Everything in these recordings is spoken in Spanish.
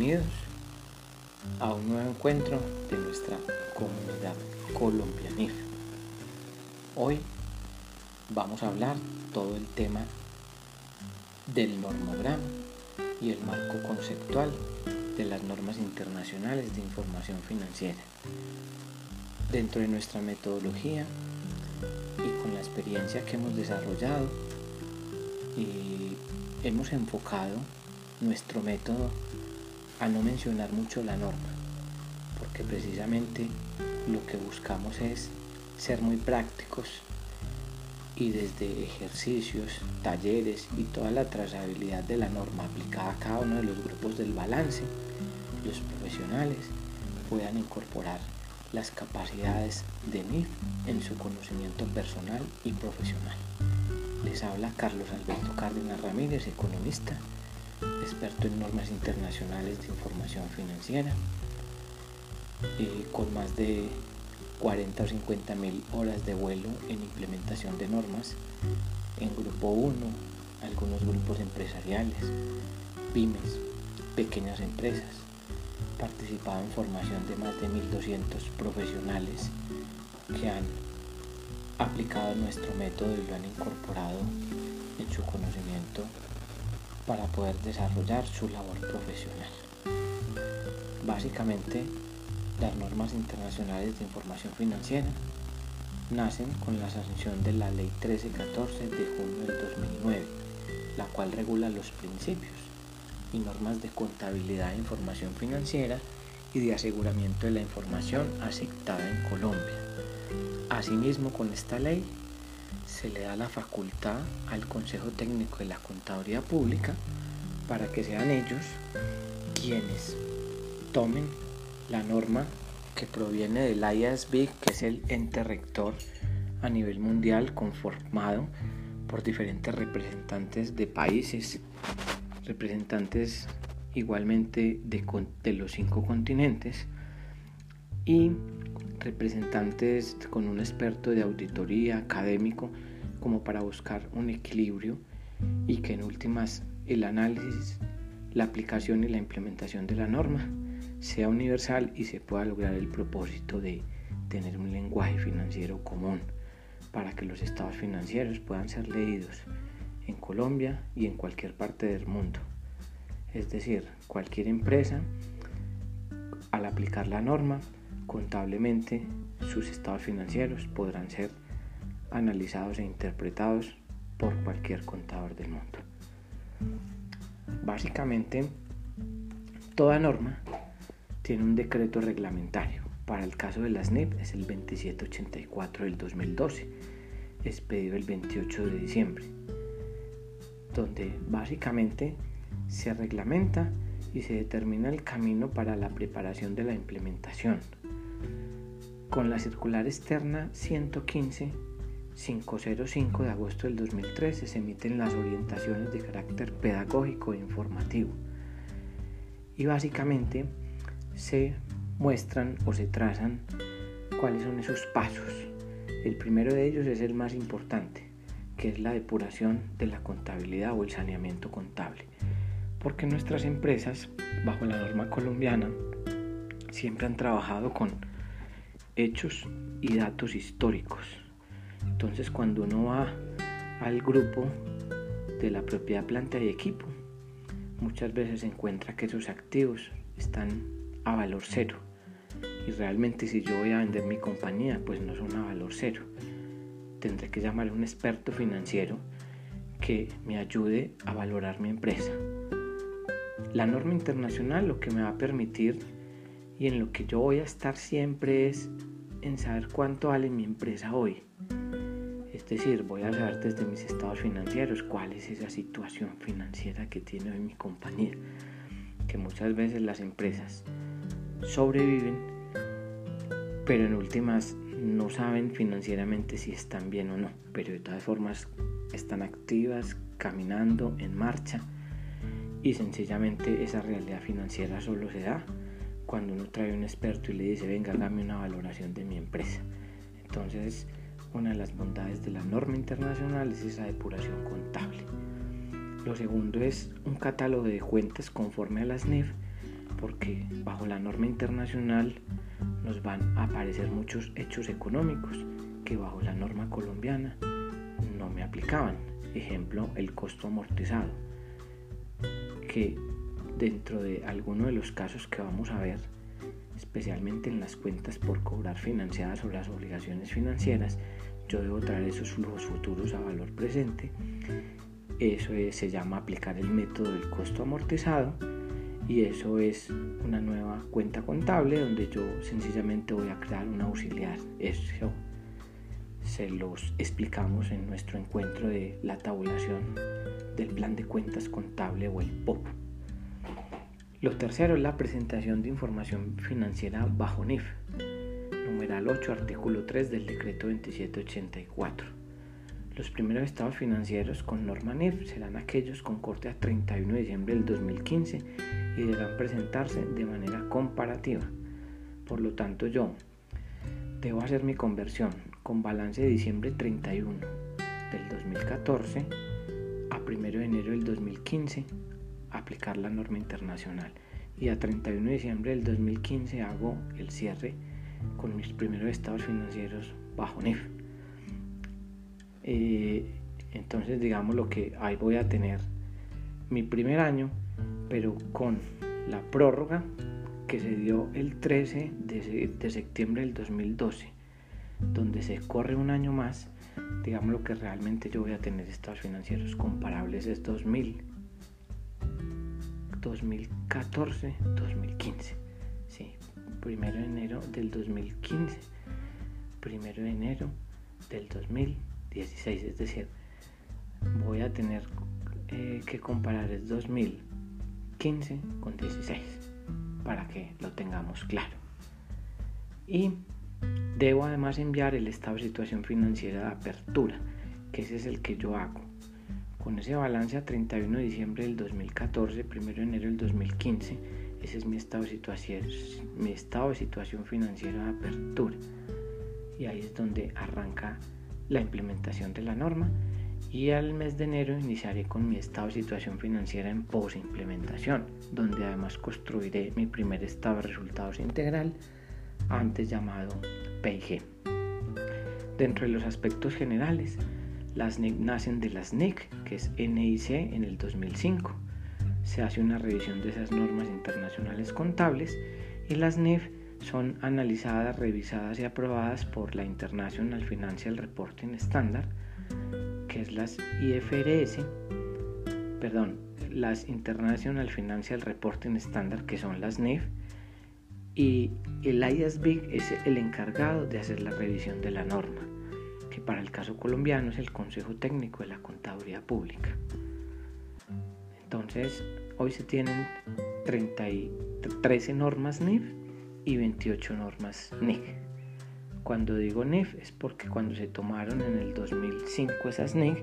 bienvenidos a un nuevo encuentro de nuestra comunidad colombianif. Hoy vamos a hablar todo el tema del normograma y el marco conceptual de las normas internacionales de información financiera dentro de nuestra metodología y con la experiencia que hemos desarrollado, y hemos enfocado nuestro método a no mencionar mucho la norma, porque precisamente lo que buscamos es ser muy prácticos, y desde ejercicios, talleres y toda la trazabilidad de la norma aplicada a cada uno de los grupos del balance, los profesionales puedan incorporar las capacidades de NIF en su conocimiento personal y profesional. Les habla Carlos Alberto Cárdenas Ramírez, economista, experto en normas internacionales de información financiera, con más de 40 o 50 mil horas de vuelo en implementación de normas en grupo 1, algunos grupos empresariales, pymes, pequeñas empresas. Participado en formación de más de 1200 profesionales que han aplicado nuestro método y lo han incorporado en su conocimiento para poder desarrollar su labor profesional. Básicamente, las normas internacionales de información financiera nacen con la sanción de la Ley 1314 de junio del 2009, la cual regula los principios y normas de contabilidad de información financiera y de aseguramiento de la información aceptada en Colombia. Asimismo, con esta ley se le da la facultad al Consejo Técnico de la Contaduría Pública para que sean ellos quienes tomen la norma que proviene del IASB, que es el ente rector a nivel mundial conformado por diferentes representantes de países, representantes igualmente de los 5 continentes y representantes con un experto de auditoría académico, como para buscar un equilibrio y que en últimas el análisis, la aplicación y la implementación de la norma sea universal y se pueda lograr el propósito de tener un lenguaje financiero común para que los estados financieros puedan ser leídos en Colombia y en cualquier parte del mundo. Es decir, cualquier empresa, al aplicar la norma, contablemente sus estados financieros podrán ser analizados e interpretados por cualquier contador del mundo. Básicamente, toda norma tiene un decreto reglamentario. Para el caso de la SNIP es el 2784 del 2012, expedido el 28 de diciembre. Donde básicamente se reglamenta y se determina el camino para la preparación de la implementación. Con la circular externa 115.505 de agosto del 2013 se emiten las orientaciones de carácter pedagógico e informativo, y básicamente se muestran o se trazan cuáles son esos pasos. El primero de ellos es el más importante, que es la depuración de la contabilidad o el saneamiento contable, porque nuestras empresas bajo la norma colombiana siempre han trabajado con hechos y datos históricos. Entonces, cuando uno va al grupo de la propiedad, planta y equipo, muchas veces se encuentra que esos activos están a valor cero, y realmente si yo voy a vender mi compañía, pues no son a valor cero. Tendré que llamar a un experto financiero que me ayude a valorar mi empresa. La norma internacional lo que me va a permitir y en lo que yo voy a estar siempre es en saber cuánto vale mi empresa hoy. Es decir, voy a saber desde mis estados financieros cuál es esa situación financiera que tiene hoy mi compañía, que muchas veces las empresas sobreviven, pero en últimas no saben financieramente si están bien o no, pero de todas formas están activas, caminando, en marcha, y sencillamente esa realidad financiera solo se da cuando uno trae un experto y le dice: venga, dame una valoración de mi empresa. Entonces, una de las bondades de la norma internacional es esa depuración contable. Lo segundo es un catálogo de cuentas conforme a las NIF, porque bajo la norma internacional nos van a aparecer muchos hechos económicos que bajo la norma colombiana no me aplicaban. Ejemplo, el costo amortizado, que dentro de alguno de los casos que vamos a ver, especialmente en las cuentas por cobrar financiadas o las obligaciones financieras, yo debo traer esos flujos futuros a valor presente. Eso se llama aplicar el método del costo amortizado, y eso es una nueva cuenta contable donde yo sencillamente voy a crear un auxiliar. Eso se los explicamos en nuestro encuentro de la tabulación del plan de cuentas contable o el POP. Lo tercero es la presentación de información financiera bajo NIF, numeral 8, artículo 3 del decreto 2784. Los primeros estados financieros con norma NIF serán aquellos con corte a 31 de diciembre del 2015 y deberán presentarse de manera comparativa. Por lo tanto, yo debo hacer mi conversión con balance de diciembre 31 del 2014 a 1 de enero del 2015, aplicar la norma internacional, y a 31 de diciembre del 2015 hago el cierre con mis primeros estados financieros bajo NIF. Entonces, digamos lo que ahí voy a tener mi primer año, pero con la prórroga que se dio el 13 de septiembre del 2012, donde se corre un año más. Digamos lo que realmente yo voy a tener estados financieros comparables es 2014-2015, sí, 1 de enero del 2015, 1 de enero del 2016, es decir, voy a tener que comparar el 2015 con 16 para que lo tengamos claro. Y debo además enviar el estado de situación financiera de apertura, que ese es el que yo hago con ese balance a 31 de diciembre del 2014, 1 de enero del 2015, ese es mi estado de situación financiera de apertura. Y ahí es donde arranca la implementación de la norma, y al mes de enero iniciaré con mi estado de situación financiera en posimplementación, donde además construiré mi primer estado de resultados integral, antes llamado PIG. Dentro de los aspectos generales, las NIC nacen de las NIC, que es NIC en el 2005. Se hace una revisión de esas normas internacionales contables y las NIF son analizadas, revisadas y aprobadas por la International Financial Reporting Standard, que es las IFRS, las International Financial Reporting Standard, que son las NIF, y el IASB es el encargado de hacer la revisión de la norma, que para el caso colombiano es el Consejo Técnico de la Contaduría Pública. Entonces, hoy se tienen 13 normas NIF y 28 normas NIC. Cuando digo NIF es porque cuando se tomaron en el 2005 esas NIC,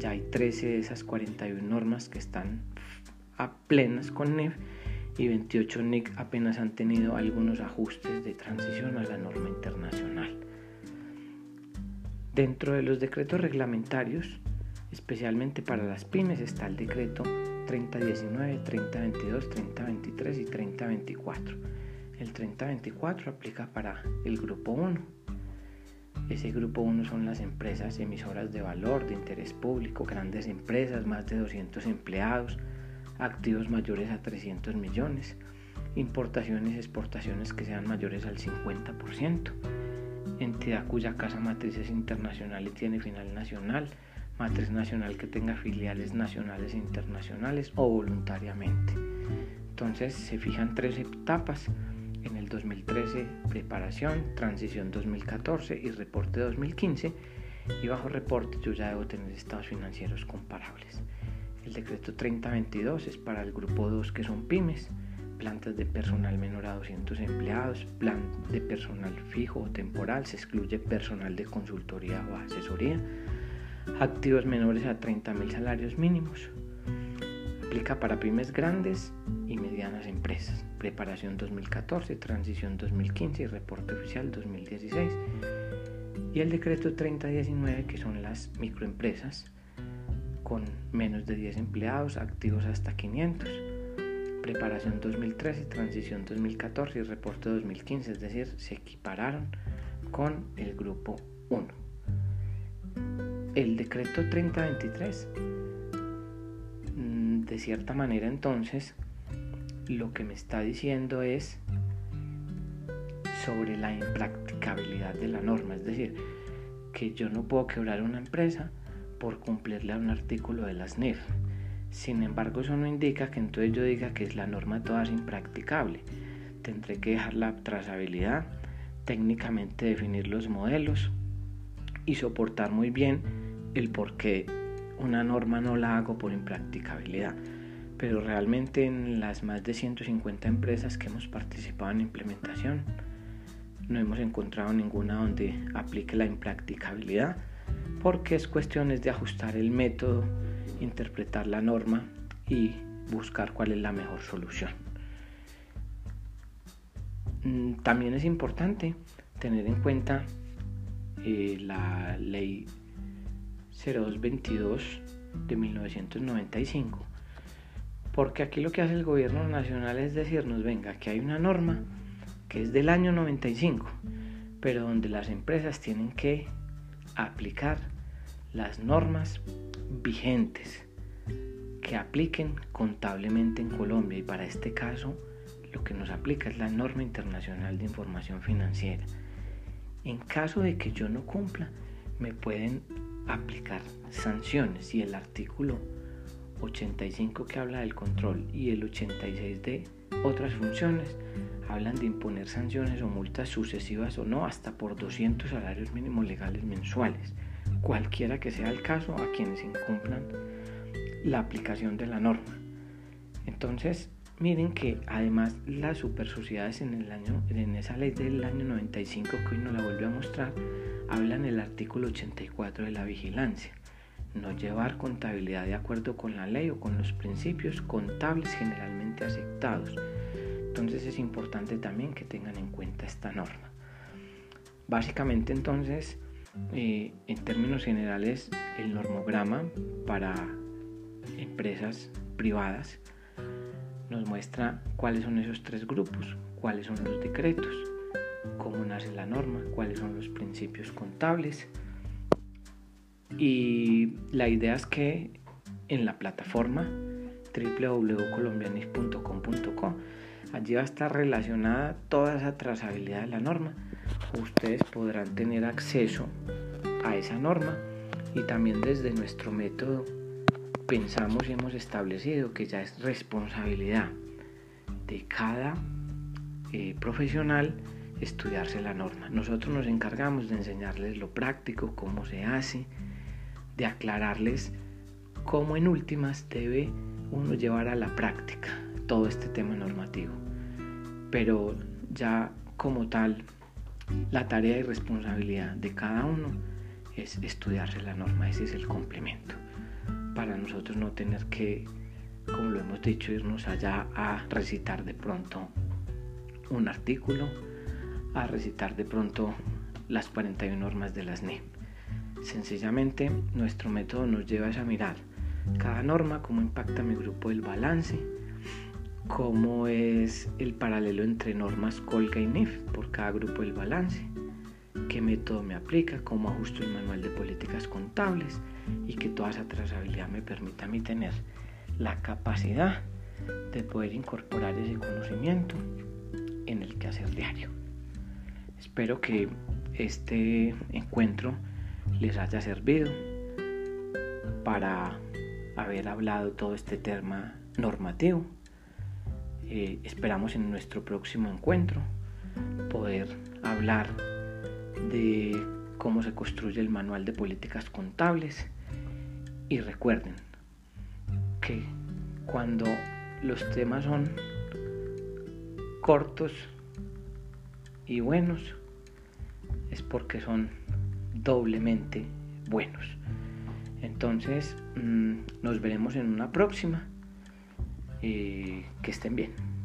ya hay 13 de esas 41 normas que están a plenas con NIF, y 28 NIC apenas han tenido algunos ajustes de transición a la norma internacional. Dentro de los decretos reglamentarios, especialmente para las pymes, está el decreto 3019, 3022, 3023 y 3024. El 3024 aplica para el grupo 1. Ese grupo 1 son las empresas emisoras de valor, de interés público, grandes empresas, más de 200 empleados, activos mayores a 300 millones, importaciones y exportaciones que sean mayores al 50%. Entidad cuya casa matriz es internacional y tiene final nacional, matriz nacional que tenga filiales nacionales e internacionales o voluntariamente. Entonces se fijan 3 etapas: en el 2013 preparación, transición 2014 y reporte 2015, y bajo reporte yo ya debo tener estados financieros comparables. El decreto 3022 es para el grupo 2, que son pymes, plantas de personal menor a 200 empleados, plan de personal fijo o temporal, se excluye personal de consultoría o asesoría, activos menores a 30.000 salarios mínimos, aplica para pymes grandes y medianas empresas, preparación 2014, transición 2015 y reporte oficial 2016, y el decreto 3019, que son las microempresas con menos de 10 empleados, activos hasta 500, preparación 2013, transición 2014 y reporte 2015, es decir, se equipararon con el grupo 1. El decreto 3023, de cierta manera, entonces, lo que me está diciendo es sobre la impracticabilidad de la norma, es decir, que yo no puedo quebrar una empresa por cumplirle a un artículo de la SNIP. Sin embargo, eso no indica que entonces yo diga que la norma toda es impracticable. Tendré que dejar la trazabilidad, técnicamente definir los modelos y soportar muy bien el por qué una norma no la hago por impracticabilidad. Pero realmente en las más de 150 empresas que hemos participado en implementación no hemos encontrado ninguna donde aplique la impracticabilidad, porque es cuestión de ajustar el método, interpretar la norma y buscar cuál es la mejor solución. También es importante tener en cuenta la Ley 0222 de 1995, porque aquí lo que hace el gobierno nacional es decirnos: venga, que hay una norma que es del año 95, pero donde las empresas tienen que aplicar las normas vigentes que apliquen contablemente en Colombia, y para este caso lo que nos aplica es la norma internacional de información financiera. En caso de que yo no cumpla, me pueden aplicar sanciones, y el artículo 85, que habla del control, y el 86 de otras funciones, hablan de imponer sanciones o multas sucesivas o no, hasta por 200 salarios mínimos legales mensuales, cualquiera que sea el caso, a quienes incumplan la aplicación de la norma. Entonces, miren que además las super sociedades en esa ley del año 95, que hoy nos la vuelve a mostrar, hablan del artículo 84 de la vigilancia: no llevar contabilidad de acuerdo con la ley o con los principios contables generalmente aceptados. Entonces es importante también que tengan en cuenta esta norma. Básicamente, entonces, en términos generales, el normograma para empresas privadas nos muestra cuáles son esos tres grupos, cuáles son los decretos, cómo nace la norma, cuáles son los principios contables, y la idea es que en la plataforma www.colombianis.com.co, allí va a estar relacionada toda esa trazabilidad de la norma. Ustedes podrán tener acceso a esa norma, y también desde nuestro método pensamos y hemos establecido que ya es responsabilidad de cada profesional estudiarse la norma. Nosotros nos encargamos de enseñarles lo práctico, cómo se hace, de aclararles cómo en últimas debe uno llevar a la práctica todo este tema normativo, pero ya como tal la tarea y responsabilidad de cada uno es estudiarse la norma. Ese es el complemento para nosotros, no tener que, como lo hemos dicho, irnos allá a recitar de pronto un artículo, a recitar de pronto las 41 normas de las NIF. Sencillamente nuestro método nos lleva a mirar cada norma, cómo impacta mi grupo del balance, cómo es el paralelo entre normas Colga y NIF por cada grupo del balance, qué método me aplica, cómo ajusto el manual de políticas contables, y que toda esa trazabilidad me permita a mí tener la capacidad de poder incorporar ese conocimiento en el quehacer diario. Espero que este encuentro les haya servido para haber hablado todo este tema normativo. Esperamos en nuestro próximo encuentro poder hablar de cómo se construye el manual de políticas contables, y recuerden que cuando los temas son cortos y buenos es porque son doblemente buenos. Entonces nos veremos en una próxima, que estén bien.